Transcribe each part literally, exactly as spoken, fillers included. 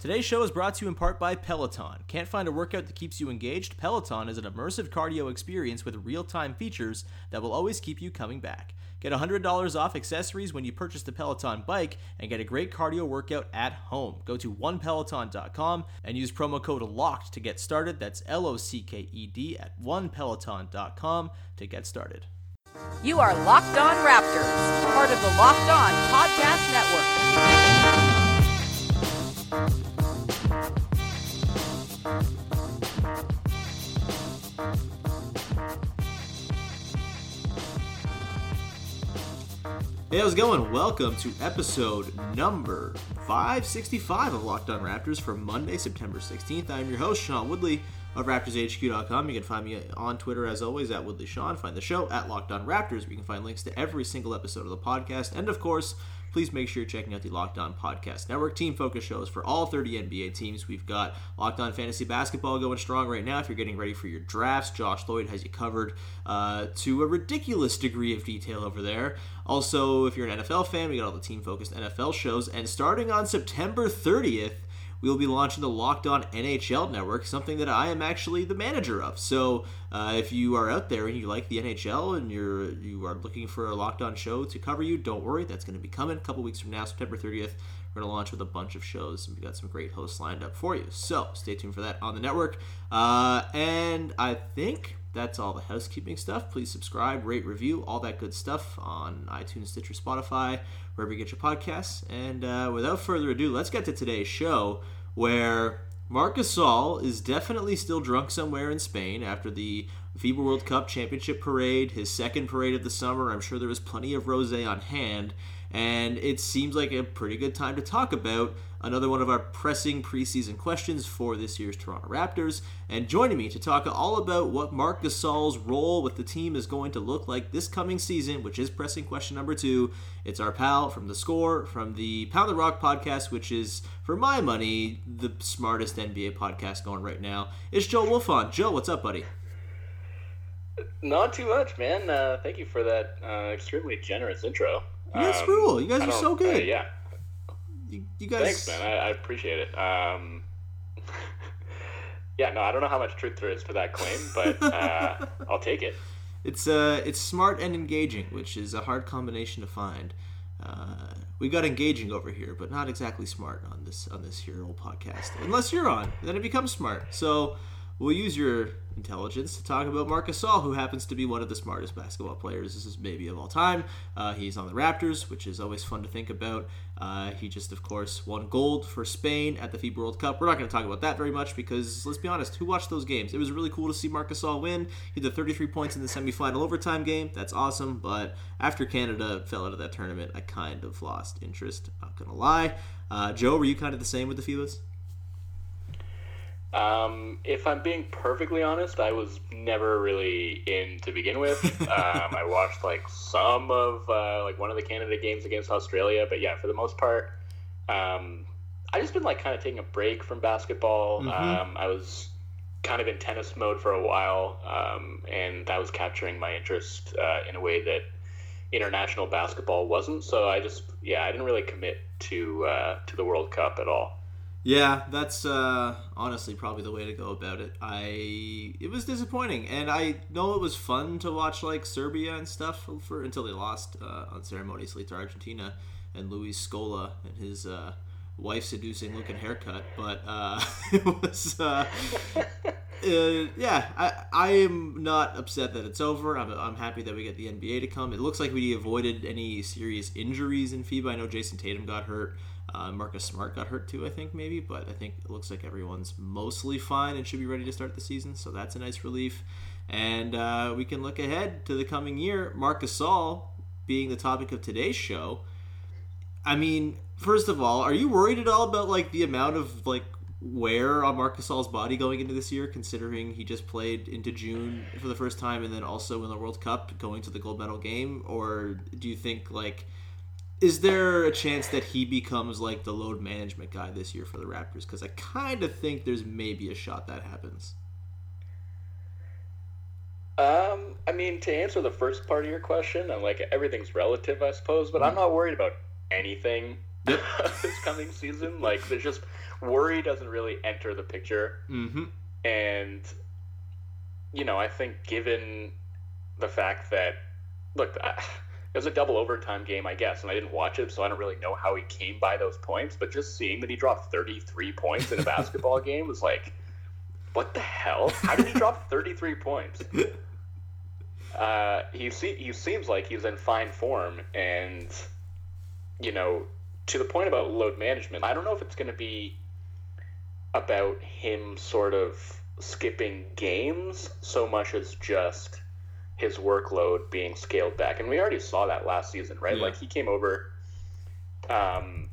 Today's show is brought to you in part by Peloton. Can't find a workout that keeps you engaged? Peloton is an immersive cardio experience with real-time features that will always keep you coming back. Get one hundred dollars off accessories when you purchase the Peloton bike and get a great cardio workout at home. Go to one peloton dot com and use promo code LOCKED to get started. That's L O C K E D at one peloton dot com to get started. You are Locked On Raptors, part of the Locked On Podcast Network. Hey, how's it going? Welcome to episode number five sixty-five of Locked On Raptors for Monday, September sixteenth. I'm your host, Sean Woodley of Raptors H Q dot com. You can find me on Twitter, as always, at WoodleySean. Find the show at Locked On Raptors, where you can find links to every single episode of the podcast. And, of course, please make sure you're checking out the Locked On Podcast Network team-focused shows for all thirty N B A teams. We've got Locked On Fantasy Basketball going strong right now. If you're getting ready for your drafts, Josh Lloyd has you covered uh, to a ridiculous degree of detail over there. Also, if you're an N F L fan, we got all the team-focused N F L shows. And starting on September thirtieth, we will be launching the Locked On N H L Network, something that I am actually the manager of. So uh, if you are out there and you like the N H L and you're you are looking for a Locked On show to cover you, don't worry, that's going to be coming a couple weeks from now, September thirtieth. We're going to launch with a bunch of shows, and we've got some great hosts lined up for you. So stay tuned for that on the network. Uh, and I think that's all the housekeeping stuff. Please subscribe, rate, review, all that good stuff on iTunes, Stitcher, Spotify, wherever you get your podcasts. And uh, without further ado, let's get to today's show, where Marc Gasol is definitely still drunk somewhere in Spain after the FIBA World Cup championship parade, his second parade of the summer. I'm sure there was plenty of rosé on hand, and it seems like a pretty good time to talk about another one of our pressing preseason questions for this year's Toronto Raptors. And joining me to talk all about what Marc Gasol's role with the team is going to look like this coming season, which is pressing question number two, it's our pal from The Score, from the Pound the Rock podcast, which is, for my money, the smartest N B A podcast going right now. It's Joe Wolfond. Joe, what's up, buddy? Not too much, man. Uh, thank you for that uh, extremely generous intro. Yes, um, rule. You guys are so good. Uh, yeah. You, you guys. Thanks, man. I, I appreciate it. Um, yeah, no, I don't know how much truth there is to that claim, but uh, I'll take it. It's uh, it's smart and engaging, which is a hard combination to find. Uh, we got engaging over here, but not exactly smart on this on this here old podcast. Unless you're on, then it becomes smart. So we'll use your intelligence to talk about Marc Gasol, who happens to be one of the smartest basketball players this is maybe of all time. Uh, he's on the Raptors, which is always fun to think about. Uh, he just, of course, won gold for Spain at the FIBA World Cup. We're not going to talk about that very much because, let's be honest, who watched those games? It was really cool to see Marc Gasol win. He did thirty-three points in the semifinal overtime game. That's awesome, but after Canada fell out of that tournament, I kind of lost interest. Not going to lie. Uh, Joe, were you kind of the same with the FIBAs? Um, if I'm being perfectly honest, I was never really in to begin with. um, I watched like some of uh, like one of the Canada games against Australia, but yeah, for the most part, um, I just been like kind of taking a break from basketball. Mm-hmm. Um, I was kind of in tennis mode for a while, um, and that was capturing my interest uh, in a way that international basketball wasn't. So I just yeah, I didn't really commit to uh, to the World Cup at all. Yeah, that's uh, honestly probably the way to go about it. I it was disappointing, and I know it was fun to watch like Serbia and stuff for until they lost uh, unceremoniously to Argentina and Luis Scola and his uh, wife-seducing looking haircut. But uh, it was uh, uh, yeah. I I am not upset that it's over. I'm I'm happy that we get the N B A to come. It looks like we avoided any serious injuries in FIBA. I know Jason Tatum got hurt. Uh, Marcus Smart got hurt too, I think, maybe, but I think it looks like everyone's mostly fine and should be ready to start the season, so that's a nice relief. And uh, we can look ahead to the coming year. Marc Gasol being the topic of today's show. I mean, first of all, are you worried at all about like the amount of like wear on Marc Gasol's body going into this year, considering he just played into June for the first time and then also in the World Cup going to the gold medal game? Or do you think, like, is there a chance that he becomes, like, the load management guy this year for the Raptors? Because I kind of think there's maybe a shot that happens. Um, I mean, to answer the first part of your question, I'm like, everything's relative, I suppose, but I'm not worried about anything yep. this coming season. Like, there's just, worry doesn't really enter the picture. Mm-hmm. And, you know, I think given the fact that, look, I, it was a double overtime game, I guess, and I didn't watch it, so I don't really know how he came by those points, but just seeing that he dropped thirty-three points in a basketball game was like, what the hell? How did he drop thirty-three points? Uh, he, se- he seems like he's in fine form, and, you know, to the point about load management, I don't know if it's going to be about him sort of skipping games so much as just his workload being scaled back. And we already saw that last season, right? Yeah. Like, he came over, um,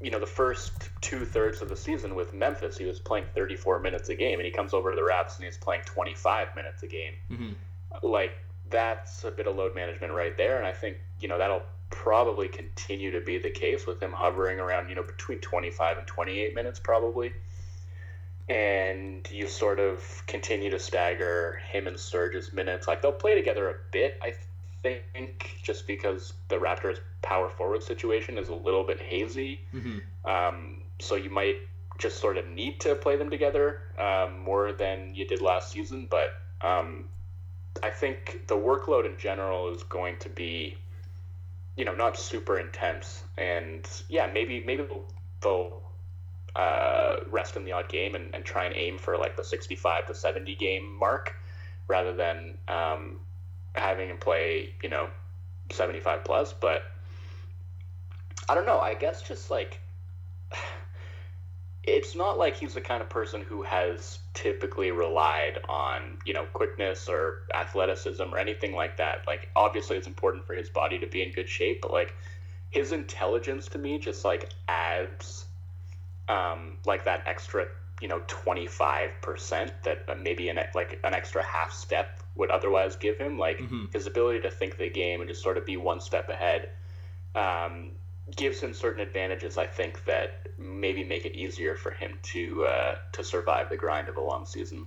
you know, the first two-thirds of the season with Memphis, he was playing thirty-four minutes a game, and he comes over to the Raps and he's playing twenty-five minutes a game. Mm-hmm. Like, that's a bit of load management right there, and I think, you know, that'll probably continue to be the case with him hovering around, you know, between twenty-five and twenty-eight minutes probably. And you sort of continue to stagger him and Serge's minutes. Like, they'll play together a bit, I think, just because the Raptors' power forward situation is a little bit hazy. Mm-hmm. Um, so you might just sort of need to play them together um, more than you did last season. But um, I think the workload in general is going to be, you know, not super intense. And, yeah, maybe, maybe they'll... they'll Uh, rest in the odd game and, and try and aim for like the sixty-five to seventy game mark rather than um, having him play, you know, seventy-five plus. But I don't know, I guess just like, it's not like he's the kind of person who has typically relied on, you know, quickness or athleticism or anything like that. Like, obviously it's important for his body to be in good shape, but like his intelligence to me just like adds Um, like that extra, you know, twenty-five percent that maybe an like an extra half step would otherwise give him. Like, mm-hmm. his ability to think the game and just sort of be one step ahead um, gives him certain advantages, I think, that maybe make it easier for him to uh, to survive the grind of a long season.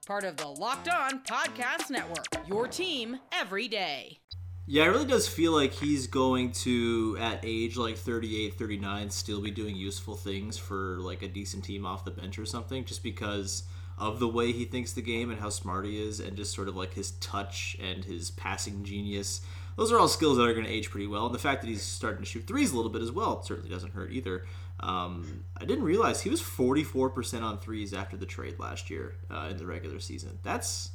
Part of the Locked On Podcast Network, your team every day. Yeah, it really does feel like he's going to, at age like thirty-eight, thirty-nine, still be doing useful things for like a decent team off the bench or something, just because of the way he thinks the game and how smart he is, and just sort of like his touch and his passing genius. Those are all skills that are going to age pretty well, and the fact that he's starting to shoot threes a little bit as well certainly doesn't hurt either. Um, I didn't realize he was forty-four percent on threes after the trade last year uh, in the regular season. That's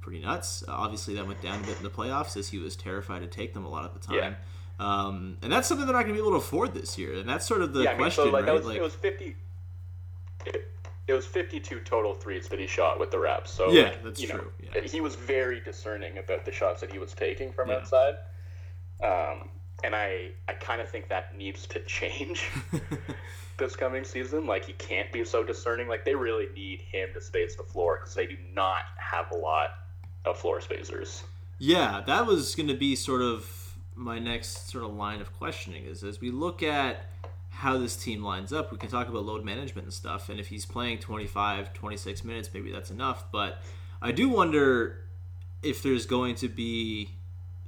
pretty nuts. Uh, obviously, that went down a bit in the playoffs as he was terrified to take them a lot of the time. Yeah. Um, and that's something they're not going to be able to afford this year. And that's sort of the yeah, I mean, question, so like, right? Was, like, it was fifty. It, it was fifty-two total threes that he shot with the Raps. So yeah, like, that's you true. Know, yeah. He was very discerning about the shots that he was taking from yeah. outside. Um, and I, I kind of think that needs to change this coming season. Like, he can't be so discerning. Like, they really need him to space the floor because they do not have a lot of floor spacers. Yeah, that was going to be sort of my next sort of line of questioning, is as we look at how this team lines up, we can talk about load management and stuff, and if he's playing twenty-five, twenty-six minutes, maybe that's enough, but I do wonder if there's going to be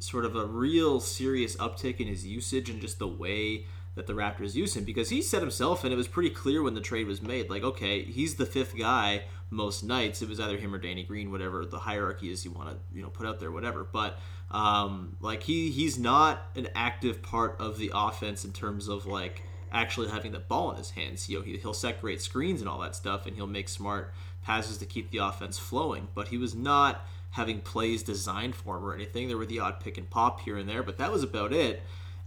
sort of a real serious uptick in his usage and just the way that the Raptors use him, because he said himself, and it was pretty clear when the trade was made, like, okay, he's the fifth guy most nights. It was either him or Danny Green, whatever the hierarchy is you want to, you know, put out there, whatever. But um, like he he's not an active part of the offense in terms of like actually having the ball in his hands. You know, he, he'll set great screens and all that stuff, and he'll make smart passes to keep the offense flowing. But he was not having plays designed for him or anything. There were the odd pick and pop here and there, but that was about it.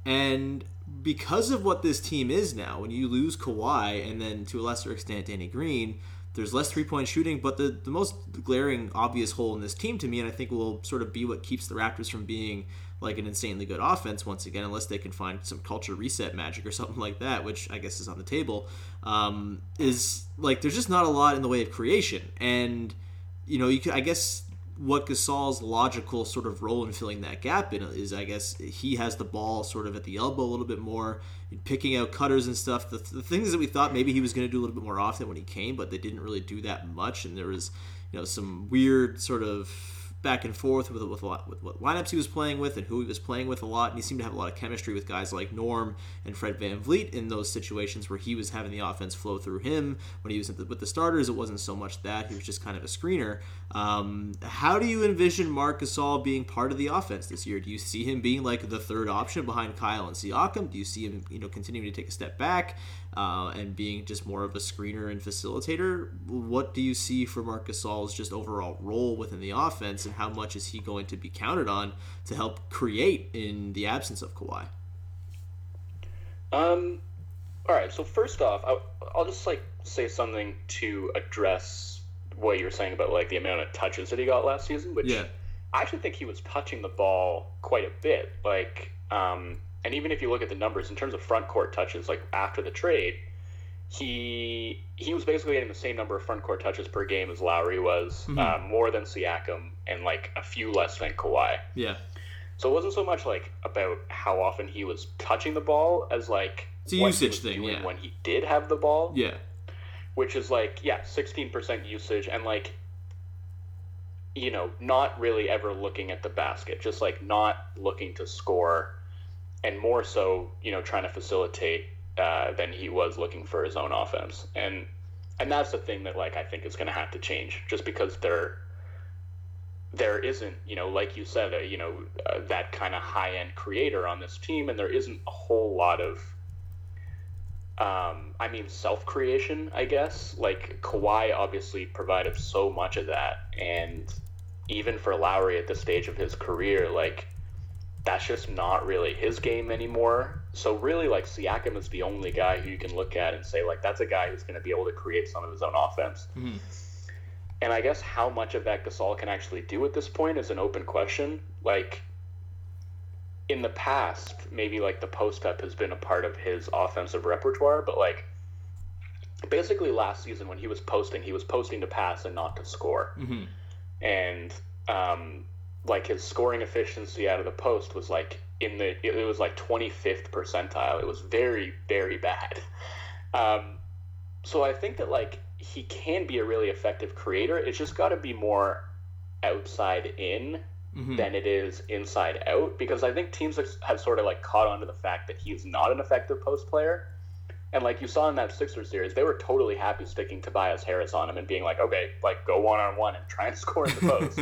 And because of what this team is now, when you lose Kawhi and then to a lesser extent Danny Green, there's less three-point shooting, but the, the most glaring, obvious hole in this team to me, and I think will sort of be what keeps the Raptors from being like an insanely good offense once again, unless they can find some culture reset magic or something like that, which I guess is on the table, um, is like there's just not a lot in the way of creation. And, you know, you could, I guess what Gasol's logical sort of role in filling that gap in is, I guess, he has the ball sort of at the elbow a little bit more, picking out cutters and stuff. The, the things that we thought maybe he was going to do a little bit more often when he came, but they didn't really do that much. And there was, you know, some weird sort of back and forth with, with, with what lineups he was playing with and who he was playing with a lot. And he seemed to have a lot of chemistry with guys like Norm and Fred VanVleet in those situations where he was having the offense flow through him. When he was with the, with the starters, it wasn't so much that. He was just kind of a screener. Um, how do you envision Marc Gasol being part of the offense this year? Do you see him being like the third option behind Kyle and Siakam? Do you see him, you know, continuing to take a step back uh, and being just more of a screener and facilitator? What do you see for Marc Gasol's just overall role within the offense, and how much is he going to be counted on to help create in the absence of Kawhi? Um, all right. So first off, I'll, I'll just like say something to address what you were saying about like the amount of touches that he got last season, which yeah. I actually think he was touching the ball quite a bit. Like, um, and even if you look at the numbers in terms of front court touches, like after the trade, he he was basically getting the same number of front court touches per game as Lowry was, mm-hmm. uh, more than Siakam, and like a few less than Kawhi. Yeah. So it wasn't so much like about how often he was touching the ball as like it's a what usage he was thing. Yeah. When he did have the ball. Yeah. Which is like, yeah, sixteen percent usage and like, you know, not really ever looking at the basket, just like not looking to score and more so, you know, trying to facilitate uh, than he was looking for his own offense. And and that's the thing that like I think is going to have to change just because there, there isn't, you know, like you said, a, you know, uh, that kind of high-end creator on this team, and there isn't a whole lot of Um, I mean, self-creation, I guess. Like, Kawhi obviously provided so much of that, and even for Lowry at this stage of his career, like, that's just not really his game anymore. So really, like, Siakam is the only guy who you can look at and say, like, that's a guy who's going to be able to create some of his own offense. Mm-hmm. And I guess how much of that Gasol can actually do at this point is an open question. Like, in the past, maybe like the post-up has been a part of his offensive repertoire, but like basically last season when he was posting, he was posting to pass and not to score. Mm-hmm. And um, like his scoring efficiency out of the post was like in the, it, it was like twenty-fifth percentile. It was very, very bad. Um, so I think that like he can be a really effective creator. It's just got to be more outside in Mm-hmm. than it is inside out, because I think teams have sort of like caught on to the fact that he's not an effective post player. And like you saw in that Sixers series, they were totally happy sticking Tobias Harris on him and being like, okay, like go one on one and try and score in the post.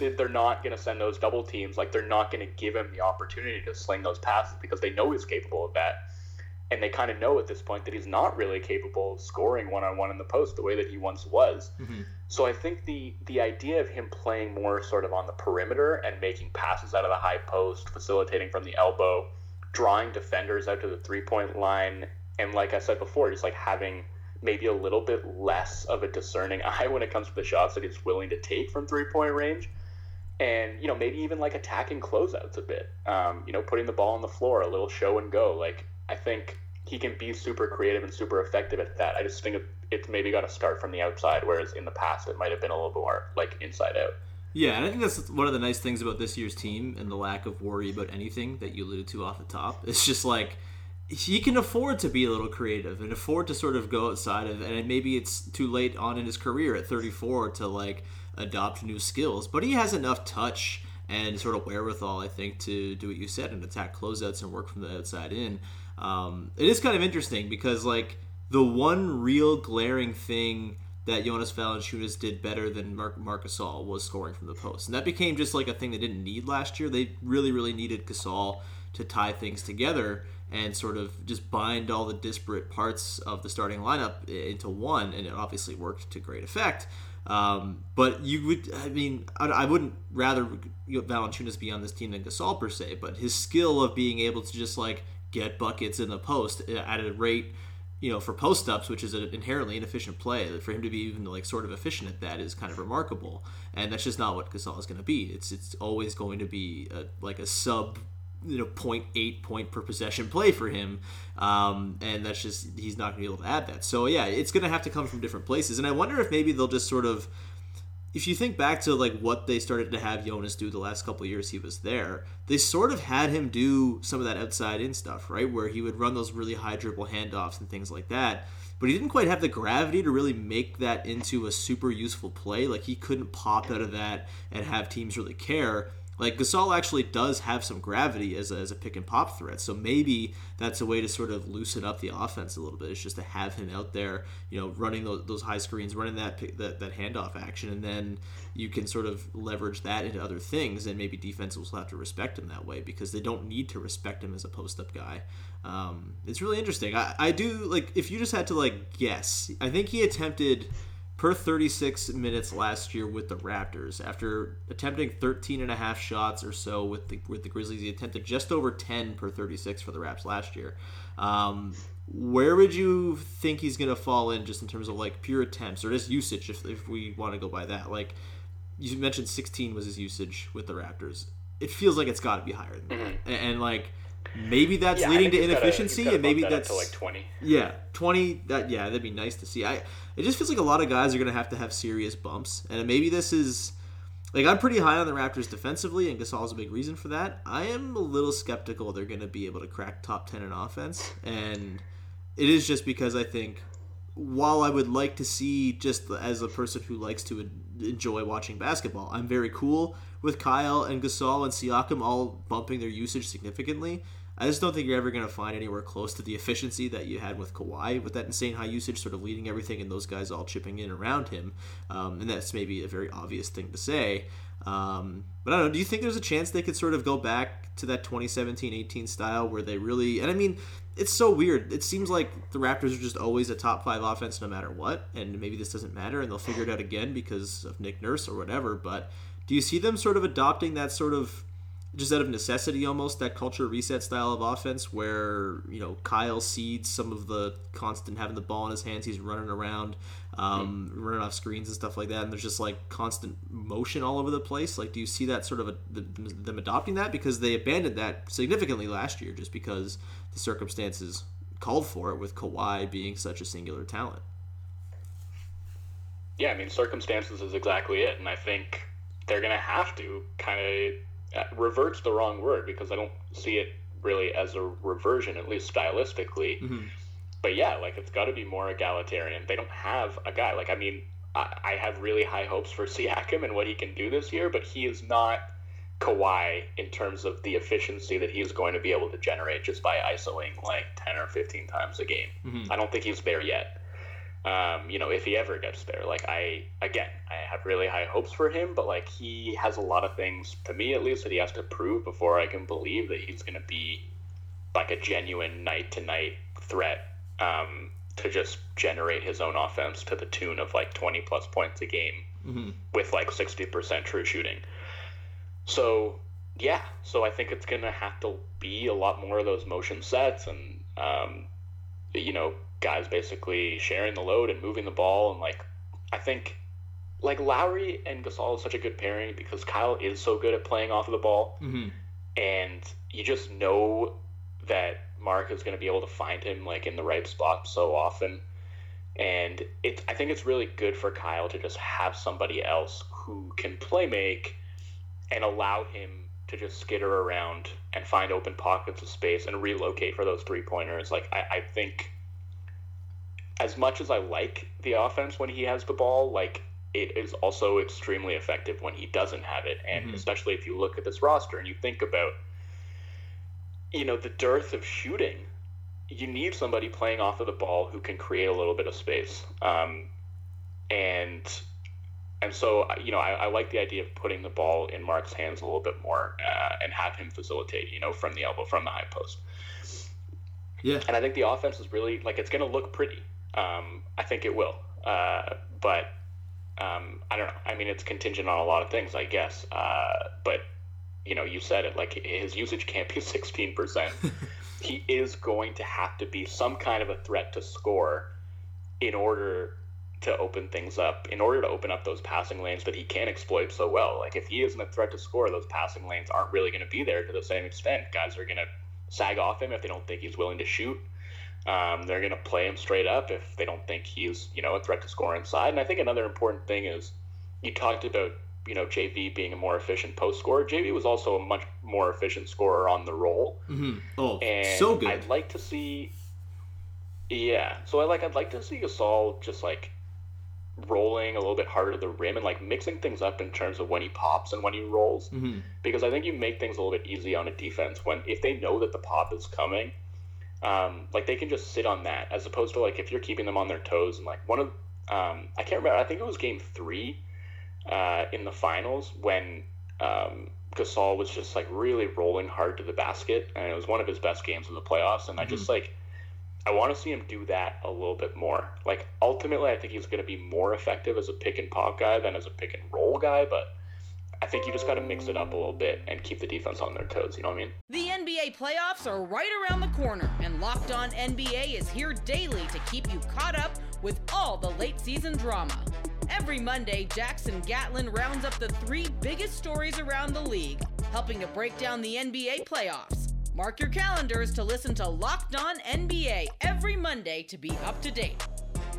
They're not going to send those double teams. Like they're not going to give him the opportunity to sling those passes because they know he's capable of that. And they kind of know at this point that he's not really capable of scoring one-on-one in the post the way that he once was. Mm-hmm. So I think the the idea of him playing more sort of on the perimeter and making passes out of the high post, facilitating from the elbow, drawing defenders out to the three-point line, and like I said before, just like having maybe a little bit less of a discerning eye when it comes to the shots that he's willing to take from three-point range. And, you know, maybe even like attacking closeouts a bit. Um, you know, putting the ball on the floor, a little show and go, like... I think he can be super creative and super effective at that. I just think it's maybe got to start from the outside, whereas in the past it might have been a little more like inside out. Yeah, and I think that's one of the nice things about this year's team and the lack of worry about anything that you alluded to off the top. It's just like he can afford to be a little creative and afford to sort of go outside of, and maybe it's too late on in his career at thirty-four to like adopt new skills, but he has enough touch and sort of wherewithal, I think, to do what you said and attack closeouts and work from the outside in. Um, it is kind of interesting because, like, the one real glaring thing that Jonas Valanciunas did better than Marc Gasol was scoring from the post. And that became just, like, a thing they didn't need last year. They really, really needed Gasol to tie things together and sort of just bind all the disparate parts of the starting lineup into one, and it obviously worked to great effect. Um, but you would, I mean, I, I wouldn't rather you know, Valanciunas be on this team than Gasol per se, but his skill of being able to just like get buckets in the post at a rate, you know, for post-ups, which is an inherently inefficient play, for him to be even like sort of efficient at that is kind of remarkable. And that's just not what Gasol is going to be. It's it's always going to be a, like a sub, you know, zero point eight point per possession play for him, um, and that's just, he's not going to be able to add that. So yeah, it's going to have to come from different places, and I wonder if maybe they'll just sort of, if you think back to like what they started to have Jonas do the last couple of years he was there, they sort of had him do some of that outside-in stuff, right, where he would run those really high dribble handoffs and things like that, but he didn't quite have the gravity to really make that into a super useful play. Like, he couldn't pop out of that and have teams really care. Like, Gasol actually does have some gravity as a, as a pick-and-pop threat, so maybe that's a way to sort of loosen up the offense a little bit. It's just to have him out there, you know, running those, those high screens, running that, that that handoff action, and then you can sort of leverage that into other things, and maybe defenses will have to respect him that way because they don't need to respect him as a post-up guy. Um, it's really interesting. I, I do, like, if you just had to, like, guess, I think he attempted... per thirty-six minutes last year with the Raptors, after attempting thirteen and a half shots or so with the with the Grizzlies, he attempted just over ten per thirty-six for the Raps last year. Um, where would you think he's going to fall in just in terms of like pure attempts or just usage, if, if we want to go by that? Like, you mentioned sixteen was his usage with the Raptors. It feels like it's got to be higher than that. Mm-hmm. And like, maybe that's yeah, leading to inefficiency, gotta, and maybe that that's like twenty. Yeah, twenty. That yeah, that'd be nice to see. I it just feels like a lot of guys are gonna have to have serious bumps, and maybe this is like, I'm pretty high on the Raptors defensively, and Gasol's a big reason for that. I am a little skeptical they're gonna be able to crack top ten in offense, and it is just because I think, while I would like to see, just as a person who likes to enjoy watching basketball, I'm very cool with Kyle and Gasol and Siakam all bumping their usage significantly. I just don't think you're ever going to find anywhere close to the efficiency that you had with Kawhi, with that insane high usage sort of leading everything and those guys all chipping in around him. Um, and that's maybe a very obvious thing to say. Um, but I don't know, do you think there's a chance they could sort of go back to that twenty seventeen eighteen style where they really... And I mean, it's so weird. It seems like the Raptors are just always a top five offense no matter what, and maybe this doesn't matter, and they'll figure it out again because of Nick Nurse or whatever. But do you see them sort of adopting that sort of... just out of necessity almost, that culture reset style of offense where, you know, Kyle cedes some of the constant having the ball in his hands, he's running around, um, mm-hmm. running off screens and stuff like that, and there's just like constant motion all over the place? Like, do you see that sort of a, the, them adopting that? Because they abandoned that significantly last year just because the circumstances called for it, with Kawhi being such a singular talent. Yeah, I mean, circumstances is exactly it, and I think they're going to have to kind of... revert's the wrong word because I don't see it really as a reversion, at least stylistically. Mm-hmm. But yeah, like, it's got to be more egalitarian. They don't have a guy like, I mean, I, I have really high hopes for Siakam and what he can do this year, but he is not Kawhi in terms of the efficiency that he's going to be able to generate just by isoing like ten or fifteen times a game. Mm-hmm. I don't think he's there yet. Um, you know, if he ever gets there, like, I, again, I have really high hopes for him, but like, he has a lot of things, to me at least, that he has to prove before I can believe that he's going to be like a genuine night to night threat, um, to just generate his own offense to the tune of like twenty plus points a game, mm-hmm. with like sixty percent true shooting. So yeah, so I think it's going to have to be a lot more of those motion sets and, um, you know, guys basically sharing the load and moving the ball. And like, I think like Lowry and Gasol is such a good pairing because Kyle is so good at playing off of the ball, mm-hmm. and you just know that Marc is going to be able to find him like in the right spot so often. And it, I think it's really good for Kyle to just have somebody else who can play make and allow him to just skitter around and find open pockets of space and relocate for those three pointers. Like, I, I think as much as I like the offense when he has the ball, like, it is also extremely effective when he doesn't have it. And mm-hmm. especially if you look at this roster and you think about, you know, the dearth of shooting, you need somebody playing off of the ball who can create a little bit of space. Um, and and so, you know, I, I like the idea of putting the ball in Marc's hands a little bit more, uh, and have him facilitate, you know, from the elbow, from the high post. Yeah. And I think the offense is really, like, it's going to look pretty. Um, I think it will, uh, but Um, I don't know. I mean, it's contingent on a lot of things, I guess. Uh, but, you know, you said it, like his usage can't be sixteen percent. He is going to have to be some kind of a threat to score in order to open things up, in order to open up those passing lanes that he can exploit so well. Like, if he isn't a threat to score, those passing lanes aren't really going to be there to the same extent. Guys are going to sag off him if they don't think he's willing to shoot. Um, they're going to play him straight up if they don't think he's, you know, a threat to score inside. And I think another important thing is you talked about, you know, J V being a more efficient post scorer. J V was also a much more efficient scorer on the roll. Mm-hmm. Oh, and so good. I'd like to see, yeah. So I like, I'd like to see Gasol just like rolling a little bit harder to the rim and like mixing things up in terms of when he pops and when he rolls, mm-hmm. because I think you make things a little bit easy on a defense when, if they know that the pop is coming, um, like they can just sit on that as opposed to like, if you're keeping them on their toes and like one of, um, I can't remember, I think it was game three, uh, in the finals when, um, Gasol was just like really rolling hard to the basket and it was one of his best games in the playoffs. And mm-hmm. I just like, I want to see him do that a little bit more. Like, ultimately, I think he's going to be more effective as a pick-and-pop guy than as a pick-and-roll guy, but I think you just got to mix it up a little bit and keep the defense on their toes, you know what I mean? The N B A playoffs are right around the corner, and Locked On N B A is here daily to keep you caught up with all the late-season drama. Every Monday, Jackson Gatlin rounds up the three biggest stories around the league, helping to break down the N B A playoffs. Mark your calendars to listen to Locked On N B A every Monday to be up to date.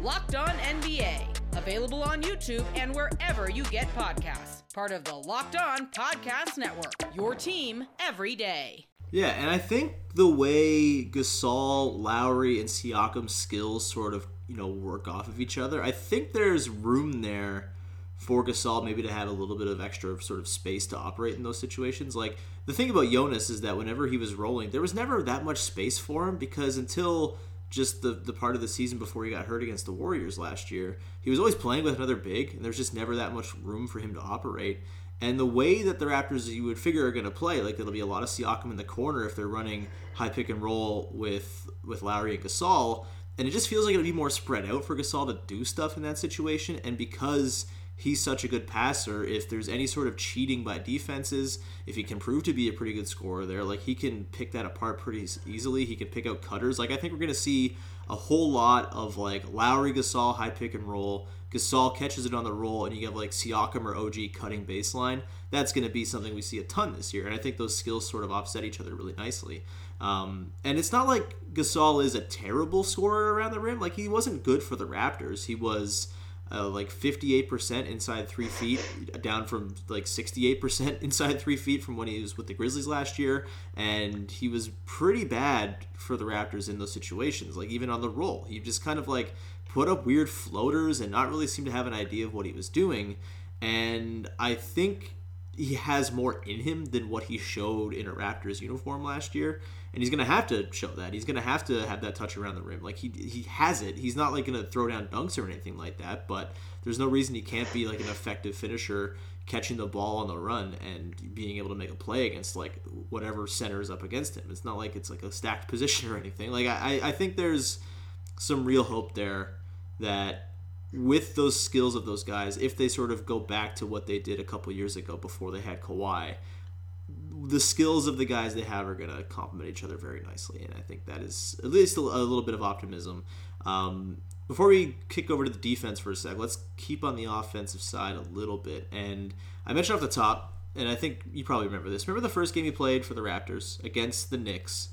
Locked On N B A, available on YouTube and wherever you get podcasts. Part of the Locked On Podcast Network, your team every day. Yeah, and I think the way Gasol, Lowry, and Siakam's skills sort of, you know, work off of each other, I think there's room there for Gasol maybe to have a little bit of extra sort of space to operate in those situations. Like, the thing about Jonas is that whenever he was rolling, there was never that much space for him because until just the, the part of the season before he got hurt against the Warriors last year, he was always playing with another big, and there's just never that much room for him to operate. And the way that the Raptors, you would figure, are going to play, like there'll be a lot of Siakam in the corner if they're running high pick and roll with, with Lowry and Gasol, and it just feels like it'll be more spread out for Gasol to do stuff in that situation, and because he's such a good passer, if there's any sort of cheating by defenses, if he can prove to be a pretty good scorer there, like he can pick that apart pretty easily. He can pick out cutters. Like, I think we're going to see a whole lot of like Lowry, Gasol, high pick and roll. Gasol catches it on the roll, and you have like Siakam or O G cutting baseline. That's going to be something we see a ton this year, and I think those skills sort of offset each other really nicely. Um, and it's not like Gasol is a terrible scorer around the rim. Like, he wasn't good for the Raptors. He was Uh, like fifty-eight percent inside three feet, down from like sixty-eight percent inside three feet from when he was with the Grizzlies last year, and he was pretty bad for the Raptors in those situations. Like, even on the roll, he just kind of like put up weird floaters and not really seem to have an idea of what he was doing, and I think he has more in him than what he showed in a Raptors uniform last year, and he's going to have to show that. He's going to have to have that touch around the rim. Like, he he has it. He's not, like, going to throw down dunks or anything like that, but there's no reason he can't be, like, an effective finisher catching the ball on the run and being able to make a play against, like, whatever center is up against him. It's not like it's, like, a stacked position or anything. Like, I, I think there's some real hope there that with those skills of those guys, if they sort of go back to what they did a couple years ago before they had Kawhi, the skills of the guys they have are going to complement each other very nicely, and I think that is at least a, a little bit of optimism. Um, before we kick over to the defense for a sec, let's keep on the offensive side a little bit. And I mentioned off the top, and I think you probably remember this, remember the first game he played for the Raptors against the Knicks?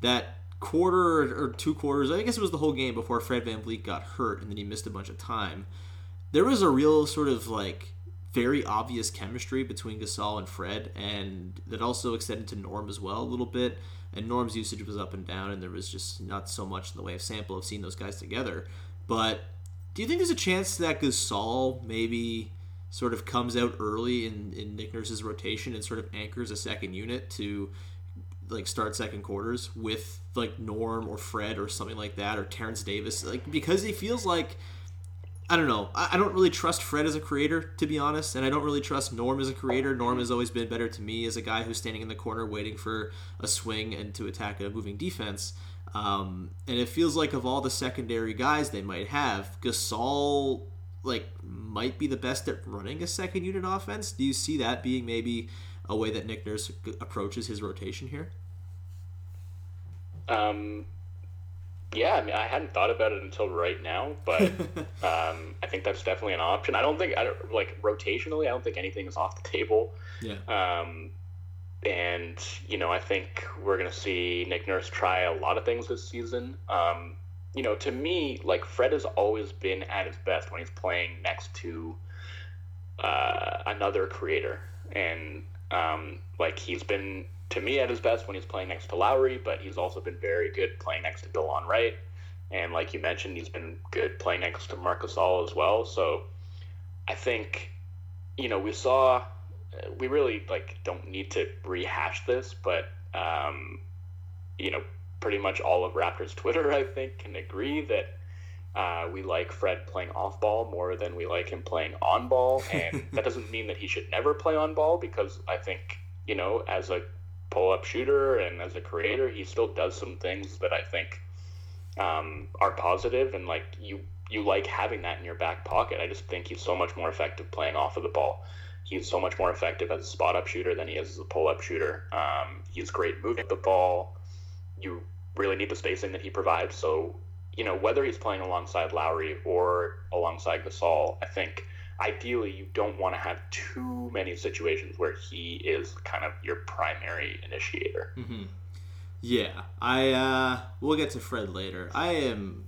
That quarter or two quarters, I guess it was the whole game before Fred VanVleet got hurt and then he missed a bunch of time, there was a real sort of like very obvious chemistry between Gasol and Fred, and that also extended to Norm as well a little bit, and Norm's usage was up and down, and there was just not so much in the way of sample of seeing those guys together. But do you think there's a chance that Gasol maybe sort of comes out early in, in Nick Nurse's rotation and sort of anchors a second unit to like start second quarters with like Norm or Fred or something like that, or Terrence Davis, like, because he feels like, I don't know, I don't really trust Fred as a creator, to be honest, and I don't really trust Norm as a creator. Norm has always been better to me as a guy who's standing in the corner waiting for a swing and to attack a moving defense. Um, and it feels like of all the secondary guys they might have, Gasol like might be the best at running a second unit offense. Do you see that being maybe a way that Nick Nurse approaches his rotation here? Um, yeah, I mean, I hadn't thought about it until right now, but um, I think that's definitely an option. I don't think I don't, like rotationally, I don't think anything is off the table. Yeah. Um, and you know, I think we're gonna see Nick Nurse try a lot of things this season. Um, you know, to me, like Fred has always been at his best when he's playing next to uh, another creator, and um, like he's been. To me, at his best when he's playing next to Lowry, but he's also been very good playing next to DeLon Wright. And like you mentioned, he's been good playing next to Marc Gasol as well. So I think, you know, we saw, we really, like, don't need to rehash this, but, um, you know, pretty much all of Raptors Twitter, I think, can agree that uh, we like Fred playing off-ball more than we like him playing on-ball. And that doesn't mean that he should never play on-ball, because I think, you know, as a pull-up shooter and as a creator, he still does some things that I think um, are positive, and like you you like having that in your back pocket. I just think he's so much more effective playing off of the ball. He's so much more effective as a spot-up shooter than he is as a pull-up shooter. Um, he's great moving the ball. You really need the spacing that he provides. So, you know, whether he's playing alongside Lowry or alongside Gasol, I think ideally, you don't want to have too many situations where he is kind of your primary initiator. Mm-hmm. Yeah, I uh, we'll get to Fred later. I am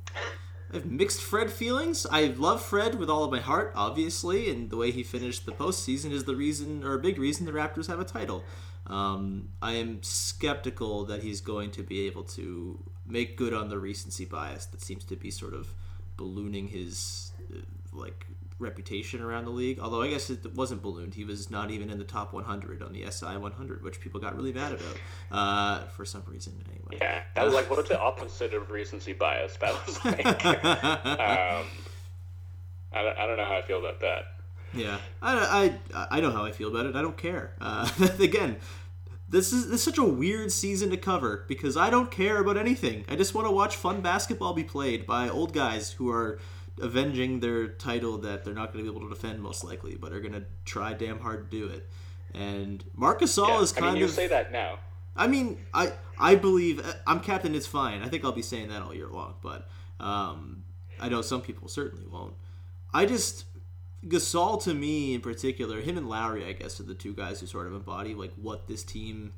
I have mixed Fred feelings. I love Fred with all of my heart, obviously, and the way he finished the postseason is the reason, or a big reason, the Raptors have a title. Um, I am skeptical that he's going to be able to make good on the recency bias that seems to be sort of ballooning his uh, like. reputation around the league, although I guess it wasn't ballooned. He was not even in the top one hundred on the S I one hundred, which people got really mad about uh, for some reason anyway. Yeah, that was like, what's the opposite of recency bias? That was like, um, I, don't, I don't know how I feel about that. Yeah, I, I, I know how I feel about it. I don't care. Uh, again, This is, this is such a weird season to cover because I don't care about anything. I just want to watch fun basketball be played by old guys who are avenging their title that they're not going to be able to defend most likely, but are going to try damn hard to do it. And Marc Gasol yeah, is kind I mean, you of... you say that now. I mean, I I believe... I'm captain, it's fine. I think I'll be saying that all year long, but um, I know some people certainly won't. I just... Gasol, to me in particular, him and Lowry, I guess, are the two guys who sort of embody like what this team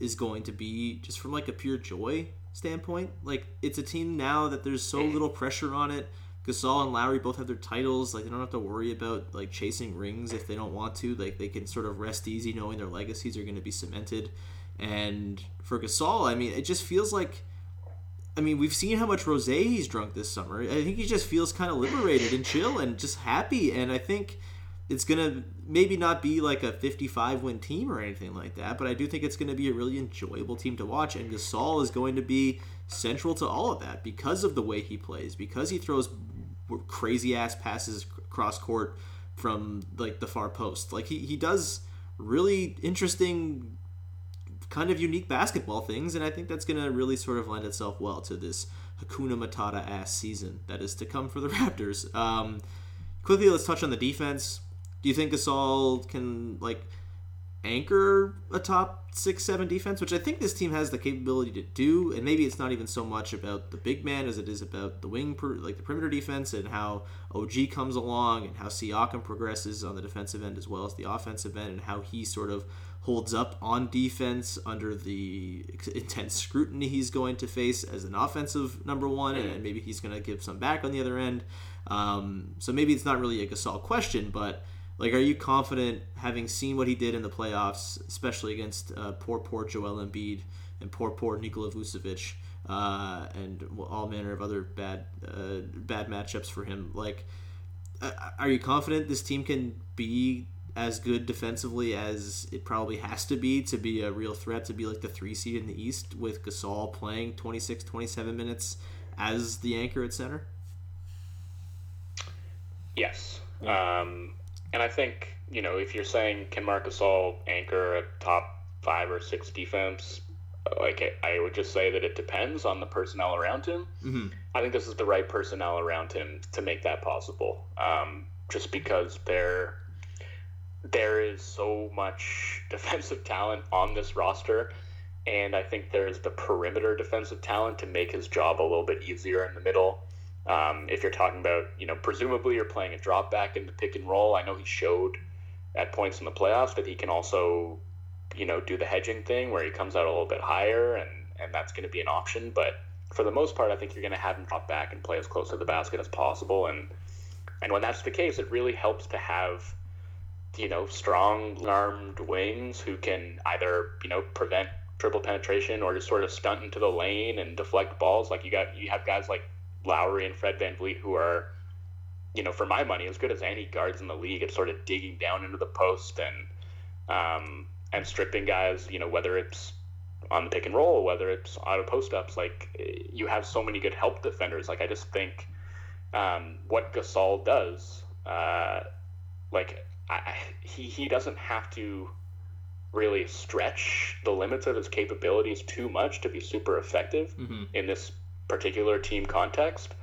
is going to be just from like a pure joy standpoint. Like, it's a team now that there's so little pressure on it. Gasol and Lowry both have their titles. Like, they don't have to worry about like chasing rings if they don't want to. Like, they can sort of rest easy knowing their legacies are going to be cemented. And for Gasol, I mean, it just feels like, I mean, we've seen how much rosé he's drunk this summer. I think he just feels kind of liberated and chill and just happy. And I think it's going to maybe not be like a fifty-five win team or anything like that, but I do think it's going to be a really enjoyable team to watch. And Gasol is going to be central to all of that because of the way he plays, because he throws crazy-ass passes cross-court from like the far post. Like he, he does really interesting kind of unique basketball things, and I think that's going to really sort of lend itself well to this Hakuna Matata-ass season that is to come for the Raptors. Um, quickly, let's touch on the defense. Do you think Gasol can, like, anchor a top six seven defense, which I think this team has the capability to do, and maybe it's not even so much about the big man as it is about the wing, per, like the perimeter defense, and how O G comes along, and how Siakam progresses on the defensive end as well as the offensive end, and how he sort of holds up on defense under the intense scrutiny he's going to face as an offensive number one, and maybe he's going to give some back on the other end. Um, so maybe it's not really a Gasol question, but like, are you confident, having seen what he did in the playoffs, especially against uh, poor, poor Joel Embiid and poor, poor Nikola Vucevic, uh, and all manner of other bad, uh, bad matchups for him? Like, are you confident this team can be as good defensively as it probably has to be to be a real threat, to be like the three seed in the East with Gasol playing twenty-six, twenty-seven minutes as the anchor at center? Yes. Um, and I think, you know, if you're saying, can Marc Gasol anchor a top five or six defense, like I would just say that it depends on the personnel around him. Mm-hmm. I think this is the right personnel around him to make that possible. Um, just because there there is so much defensive talent on this roster, and I think there's the perimeter defensive talent to make his job a little bit easier in the middle. Um, if you're talking about, you know, presumably you're playing a drop back in the pick and roll. I know he showed at points in the playoffs that he can also, you know, do the hedging thing where he comes out a little bit higher, and, and that's going to be an option. But for the most part, I think you're going to have him drop back and play as close to the basket as possible. And and when that's the case, it really helps to have, you know, strong armed wings who can either, you know, prevent triple penetration or just sort of stunt into the lane and deflect balls. Like you got, you have guys like Lowry and Fred VanVleet, who are, you know, for my money, as good as any guards in the league at sort of digging down into the post and um, and stripping guys, you know, whether it's on the pick and roll, whether it's out of post-ups. Like, you have so many good help defenders. Like, I just think um, what Gasol does, uh, like, I, he, he doesn't have to really stretch the limits of his capabilities too much to be super effective mm-hmm. in this particular team context.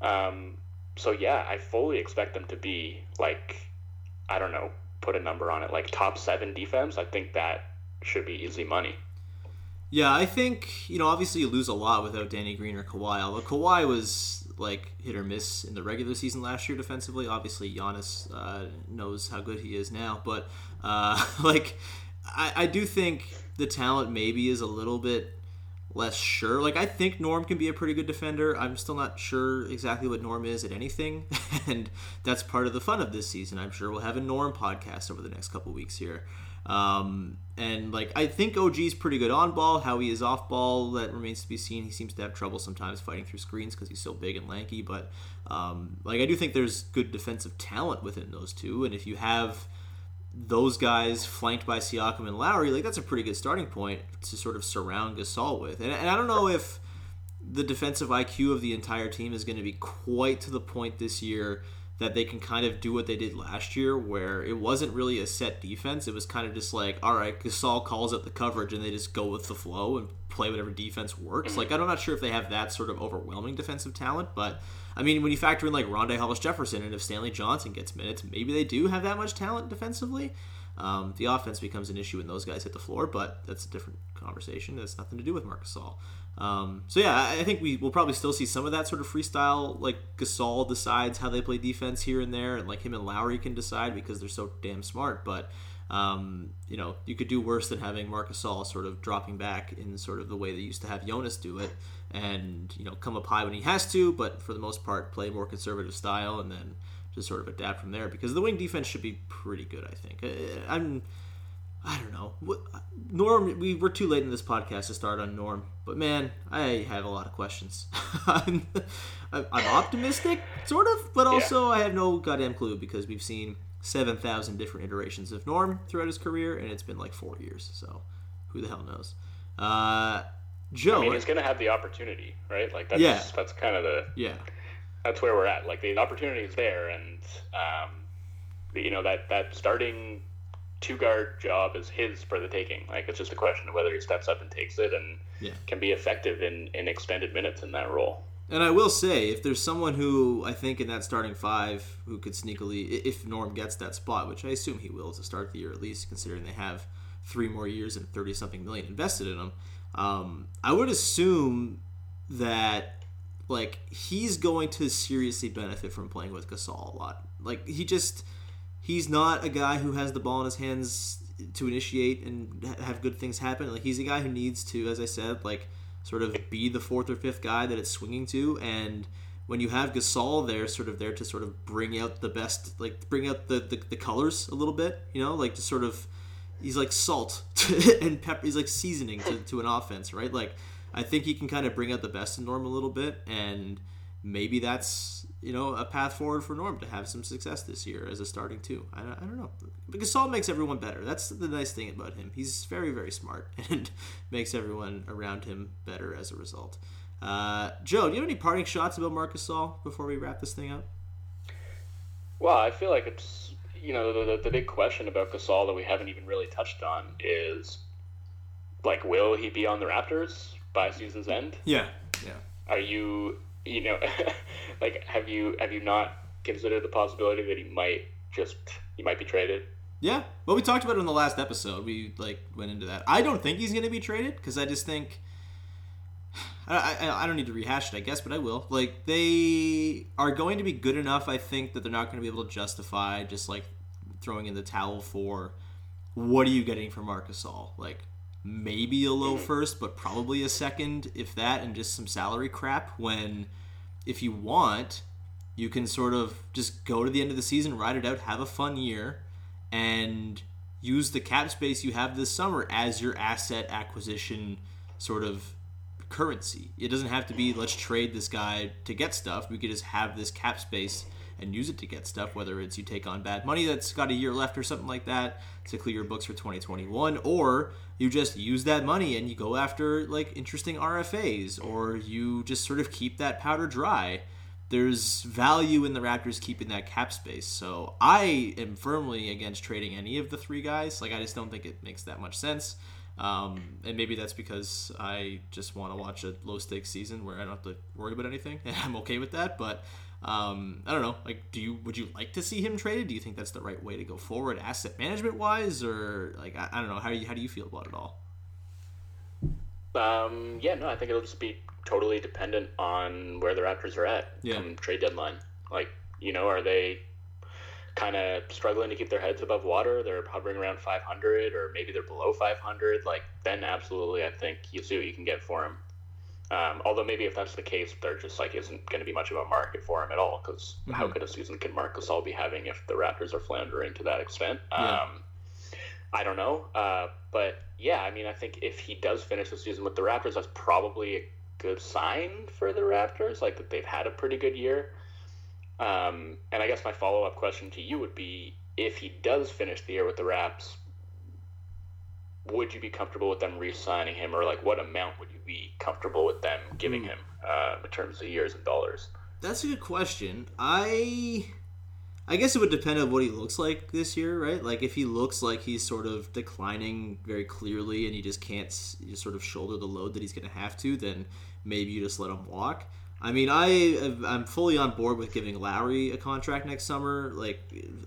Um, so yeah, I fully expect them to be like, I don't know, put a number on it, like top seven defense. I think that should be easy money. Yeah, I think, you know, obviously you lose a lot without Danny Green or Kawhi, although Kawhi was like hit or miss in the regular season last year defensively. Obviously Giannis uh, knows how good he is now, but uh, like I, I do think the talent maybe is a little bit less sure. Like, I think Norm can be a pretty good defender. I'm still not sure exactly what Norm is at anything, and that's part of the fun of this season. I'm sure we'll have a Norm podcast over the next couple weeks here. Um, and like, I think O G's pretty good on ball. How he is off ball, that remains to be seen. He seems to have trouble sometimes fighting through screens because he's so big and lanky. But um, like, I do think there's good defensive talent within those two, and if you have those guys flanked by Siakam and Lowry, like that's a pretty good starting point to sort of surround Gasol with. And, and I don't know if the defensive I Q of the entire team is going to be quite to the point this year that they can kind of do what they did last year, where it wasn't really a set defense. It was kind of just like, all right, Gasol calls up the coverage and they just go with the flow and play whatever defense works. Like, I'm not sure if they have that sort of overwhelming defensive talent, but I mean, when you factor in like Rondé Hollis-Jefferson and if Stanley Johnson gets minutes, maybe they do have that much talent defensively. Um, the offense becomes an issue when those guys hit the floor, but that's a different conversation. That's nothing to do with Marc Gasol. Um, so yeah, I think we will probably still see some of that sort of freestyle. Like, Gasol decides how they play defense here and there, and like him and Lowry can decide because they're so damn smart. But um, you know, you could do worse than having Marc Gasol sort of dropping back in sort of the way they used to have Jonas do it, and you know, come up high when he has to, but for the most part, play more conservative style and then just sort of adapt from there, because the wing defense should be pretty good, I think. I'm, I don't know. Norm, we were too late in this podcast to start on Norm, but man, I have a lot of questions. I'm, I'm optimistic, sort of, but also yeah. I have no goddamn clue, because we've seen seven thousand different iterations of Norm throughout his career, and it's been like four years, so who the hell knows. Uh, Joe. I mean, he's going to have the opportunity, right? Like, that's, yeah. that's kind of the... yeah. That's where we're at. Like, the opportunity is there, and um, you know, that, that starting two guard job is his for the taking. Like, it's just a question of whether he steps up and takes it, and yeah. can be effective in, in extended minutes in that role. And I will say, if there's someone who I think in that starting five who could sneakily, if Norm gets that spot, which I assume he will to start the year at least, considering they have three more years and thirty something million invested in him, um, I would assume that. Like, he's going to seriously benefit from playing with Gasol a lot. Like, he just, he's not a guy who has the ball in his hands to initiate and have good things happen. Like, he's a guy who needs to, as I said, like, sort of be the fourth or fifth guy that it's swinging to. And when you have Gasol there, sort of there to sort of bring out the best, like, bring out the, the, the colors a little bit, you know? Like, to sort of, he's like salt to, and pepper, he's like seasoning to, to an offense, right? Like, I think he can kind of bring out the best in Norm a little bit, and maybe that's, you know, a path forward for Norm to have some success this year as a starting two. I don't, I don't know. But Gasol makes everyone better. That's the nice thing about him. He's very, very smart and makes everyone around him better as a result. Uh, Joe, do you have any parting shots about Marc Gasol before we wrap this thing up? Well, I feel like it's, you know, the, the, the big question about Gasol that we haven't even really touched on is, like, will he be on the Raptors by season's end? Yeah, yeah. Are you, you know, like, have you have you not consider the possibility that he might just he might be traded? Yeah, well, we talked about it in the last episode. We like went into that. I don't think he's going to be traded because I just think I, I I don't need to rehash it, I guess, but I will. Like, they are going to be good enough, I think, that they're not going to be able to justify just like throwing in the towel for what are you getting for Marc Gasol? Like, maybe a low first, but probably a second, if that, and just some salary crap. When, if you want, you can sort of just go to the end of the season, ride it out, have a fun year, and use the cap space you have this summer as your asset acquisition sort of currency. It doesn't have to be, let's trade this guy to get stuff. We could just have this cap space and use it to get stuff, whether it's you take on bad money that's got a year left or something like that to clear your books for twenty twenty-one, or you just use that money and you go after like interesting R F As, or you just sort of keep that powder dry. There's value in the Raptors keeping that cap space. So I am firmly against trading any of the three guys. Like, I just don't think it makes that much sense. Um, and maybe that's because I just want to watch a low-stakes season where I don't have to worry about anything, and I'm okay with that. But um, I don't know. Like, do you? Would you like to see him traded? Do you think that's the right way to go forward, asset management-wise, or like I, I don't know. How do you how do you feel about it all? Um, yeah, no, I think it'll just be totally dependent on where the Raptors are at yeah. come trade deadline. Like, you know, are they kind of struggling to keep their heads above water? They're hovering around five hundred, or maybe they're below five hundred. Like, then absolutely, I think you see what you can get for him. Um, although maybe if that's the case, there just like isn't going to be much of a market for him at all, because mm-hmm. how good a season can Marc Gasol be having if the Raptors are floundering to that extent? Yeah. Um, I don't know. Uh, but yeah, I mean, I think if he does finish the season with the Raptors, that's probably a good sign for the Raptors, like that they've had a pretty good year. Um, and I guess my follow-up question to you would be, if he does finish the year with the Raps, would you be comfortable with them re-signing him, or like what amount would you be comfortable with them giving mm. him uh, in terms of years and dollars? That's a good question. I I guess it would depend on what he looks like this year, right? Like, if he looks like he's sort of declining very clearly and he just can't just sort of shoulder the load that he's going to have to, then maybe you just let him walk. I mean, I, I'm fully on board with giving Lowry a contract next summer. Like,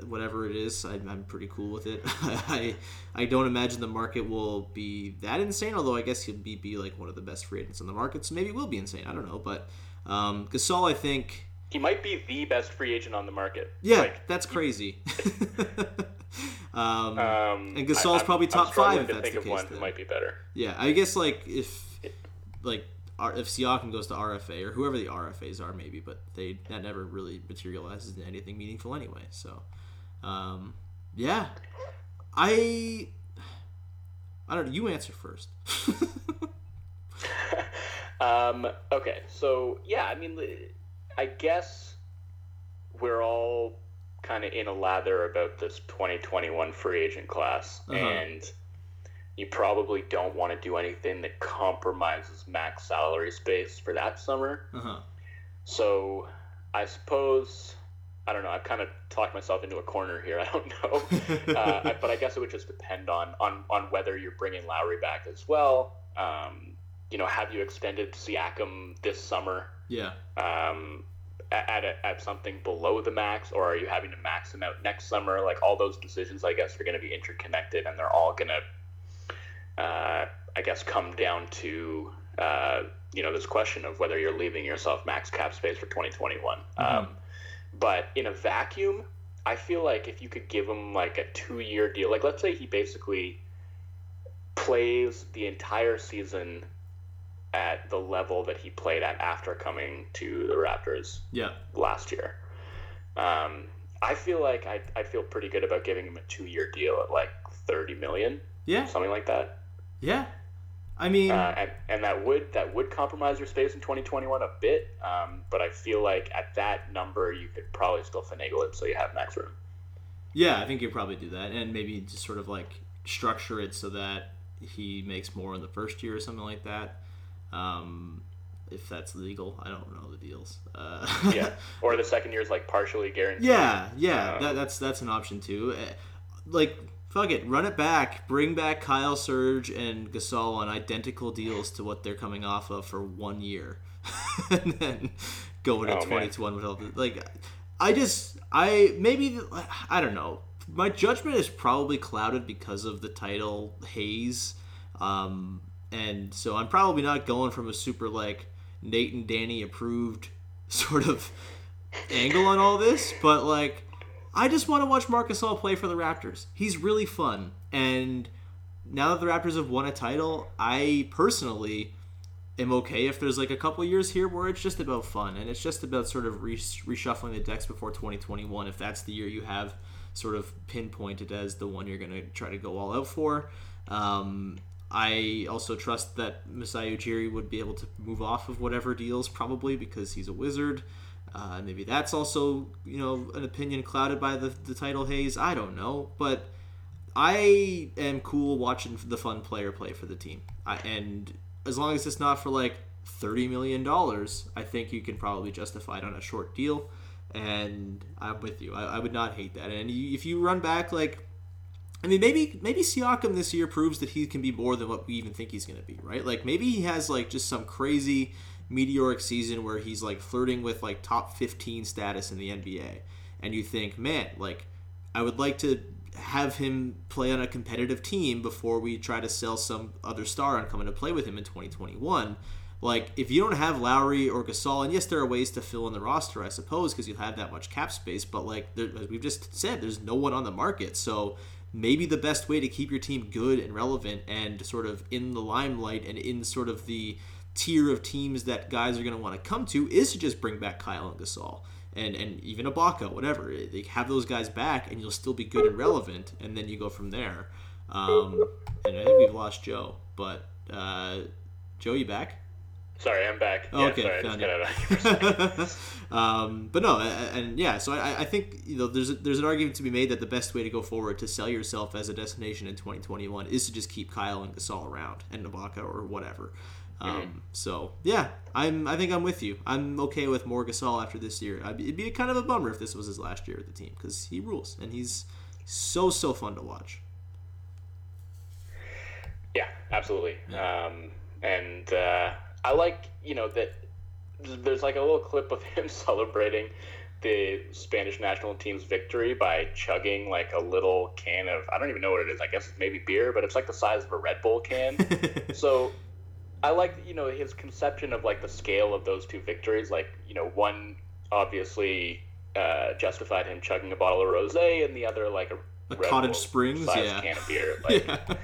whatever it is, I'm, I'm pretty cool with it. I I don't imagine the market will be that insane, although I guess he'll be, be like one of the best free agents in the market, so maybe it will be insane. I don't know. But um, Gasol, I think... he might be the best free agent on the market. Yeah, like, that's crazy. um, um, and Gasol's I'm, probably top five if that's the case. I think of one who might be better. Yeah, I guess like if... like. If Siakam goes to R F A, or whoever the R F As are, maybe, but they that never really materializes into anything meaningful anyway. So, um, yeah, I, I don't know. You answer first. um, okay, so yeah, I mean, I guess we're all kind of in a lather about this twenty twenty-one free agent class, uh-huh. and you probably don't want to do anything that compromises max salary space for that summer. Uh-huh. So I suppose, I don't know, I've kind of talked myself into a corner here. I don't know. uh, I, but I guess it would just depend on, on, on whether you're bringing Lowry back as well. Um, you know, have you extended Siakam this summer? Yeah. Um, at, a, at something below the max, or are you having to max them out next summer? Like, all those decisions, I guess, are going to be interconnected, and they're all going to, Uh, I guess, come down to, uh, you know, this question of whether you're leaving yourself max cap space for twenty twenty-one. Mm-hmm. Um, but in a vacuum, I feel like if you could give him like a two-year deal, like let's say he basically plays the entire season at the level that he played at after coming to the Raptors yeah. last year. Um, I feel like I I feel pretty good about giving him a two-year deal at like thirty million dollars. Yeah, something like that. Yeah, I mean, uh, and, and that would that would compromise your space in twenty twenty-one a bit. Um, but I feel like at that number, you could probably still finagle it so you have max room. Yeah, I think you'd probably do that, and maybe just sort of like structure it so that he makes more in the first year or something like that. Um, if that's legal, I don't know the deals. Uh, yeah, or the second year is like partially guaranteed. Yeah, yeah, um, that, that's that's an option too. Like, fuck it, run it back. Bring back Kyle, Serge, and Gasol on identical deals to what they're coming off of for one year, and then go into oh, twenty twenty-one with all the, like. I just, I, maybe, I don't know. My judgment is probably clouded because of the title haze. Um, and so I'm probably not going from a super, like, Nate and Danny approved sort of angle on all this. But, like, I just want to watch Marc Gasol play for the Raptors. He's really fun. And now that the Raptors have won a title, I personally am okay if there's, like, a couple years here where it's just about fun. And it's just about sort of resh- reshuffling the decks before twenty twenty-one, if that's the year you have sort of pinpointed as the one you're going to try to go all out for. Um, I also trust that Masai Ujiri would be able to move off of whatever deals, probably, because he's a wizard. Uh, maybe that's also, you know, an opinion clouded by the, the title haze. I don't know, but I am cool watching the fun player play for the team. I, and as long as it's not for like thirty million dollars, I think you can probably justify it on a short deal. And I'm with you. I, I would not hate that. And if you run back, like, I mean, maybe maybe Siakam this year proves that he can be more than what we even think he's going to be, right? Like, maybe he has, like, just some crazy meteoric season where he's, like, flirting with, like, top fifteen status in the N B A. And you think, man, like, I would like to have him play on a competitive team before we try to sell some other star on coming to play with him in twenty twenty-one. Like, if you don't have Lowry or Gasol, and yes, there are ways to fill in the roster, I suppose, because you have that much cap space, but like there, as we've just said, there's no one on the market. So maybe the best way to keep your team good and relevant and sort of in the limelight and in sort of the tier of teams that guys are going to want to come to is to just bring back Kyle and Gasol and, and even Ibaka, whatever. They have those guys back, and you'll still be good and relevant, and then you go from there. Um, and I think we've lost Joe, but uh, Joe, you back? Sorry, I'm back. Yeah, okay, sorry, I just got out of um, But no, and yeah, so I, I think you know there's a, there's an argument to be made that the best way to go forward to sell yourself as a destination in twenty twenty-one is to just keep Kyle and Gasol around and Ibaka or whatever. Um, mm-hmm. So yeah, I'm I think I'm with you. I'm okay with more Gasol after this year. I'd, it'd be kind of a bummer if this was his last year with the team because he rules and he's so so fun to watch. Yeah, absolutely. Yeah. Um, and. Uh... I like, you know, that there's like a little clip of him celebrating the Spanish national team's victory by chugging like a little can of, I don't even know what it is. I guess it's maybe beer, but it's like the size of a Red Bull can. So I like, you know, his conception of like the scale of those two victories. Like, you know, one obviously uh, justified him chugging a bottle of rosé and the other like a, a Red Cottage Bull Springs size yeah. can of beer. Like, yeah.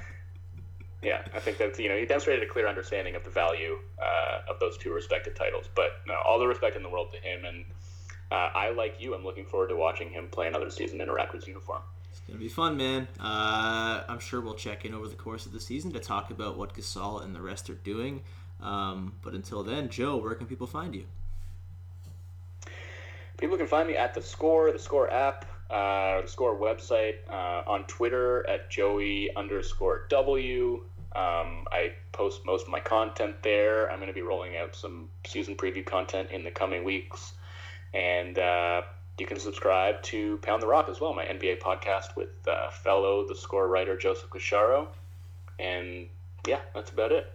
Yeah, I think that's, you know, he demonstrated a clear understanding of the value uh, of those two respective titles. But no, all the respect in the world to him. And uh, I, like you, I'm looking forward to watching him play another season in a Raptors uniform. It's going to be fun, man. Uh, I'm sure we'll check in over the course of the season to talk about what Gasol and the rest are doing. Um, but until then, Joe, where can people find you? People can find me at The Score, The Score app. Uh, the Score website, uh, on Twitter at Joey underscore W. Um, I post most of my content there. I'm going to be rolling out some season preview content in the coming weeks. And uh, you can subscribe to Pound the Rock as well, my N B A podcast with uh, fellow The Score writer Joseph Kucharo. And yeah, that's about it.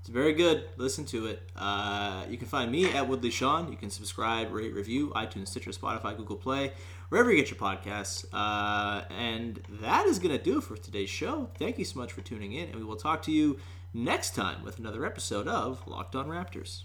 It's very good. Listen to it. Uh, you can find me at Woodley Sean. You can subscribe, rate, review, iTunes, Stitcher, Spotify, Google Play, wherever you get your podcasts. Uh, and that is going to do it for today's show. Thank you so much for tuning in, and we will talk to you next time with another episode of Locked On Raptors.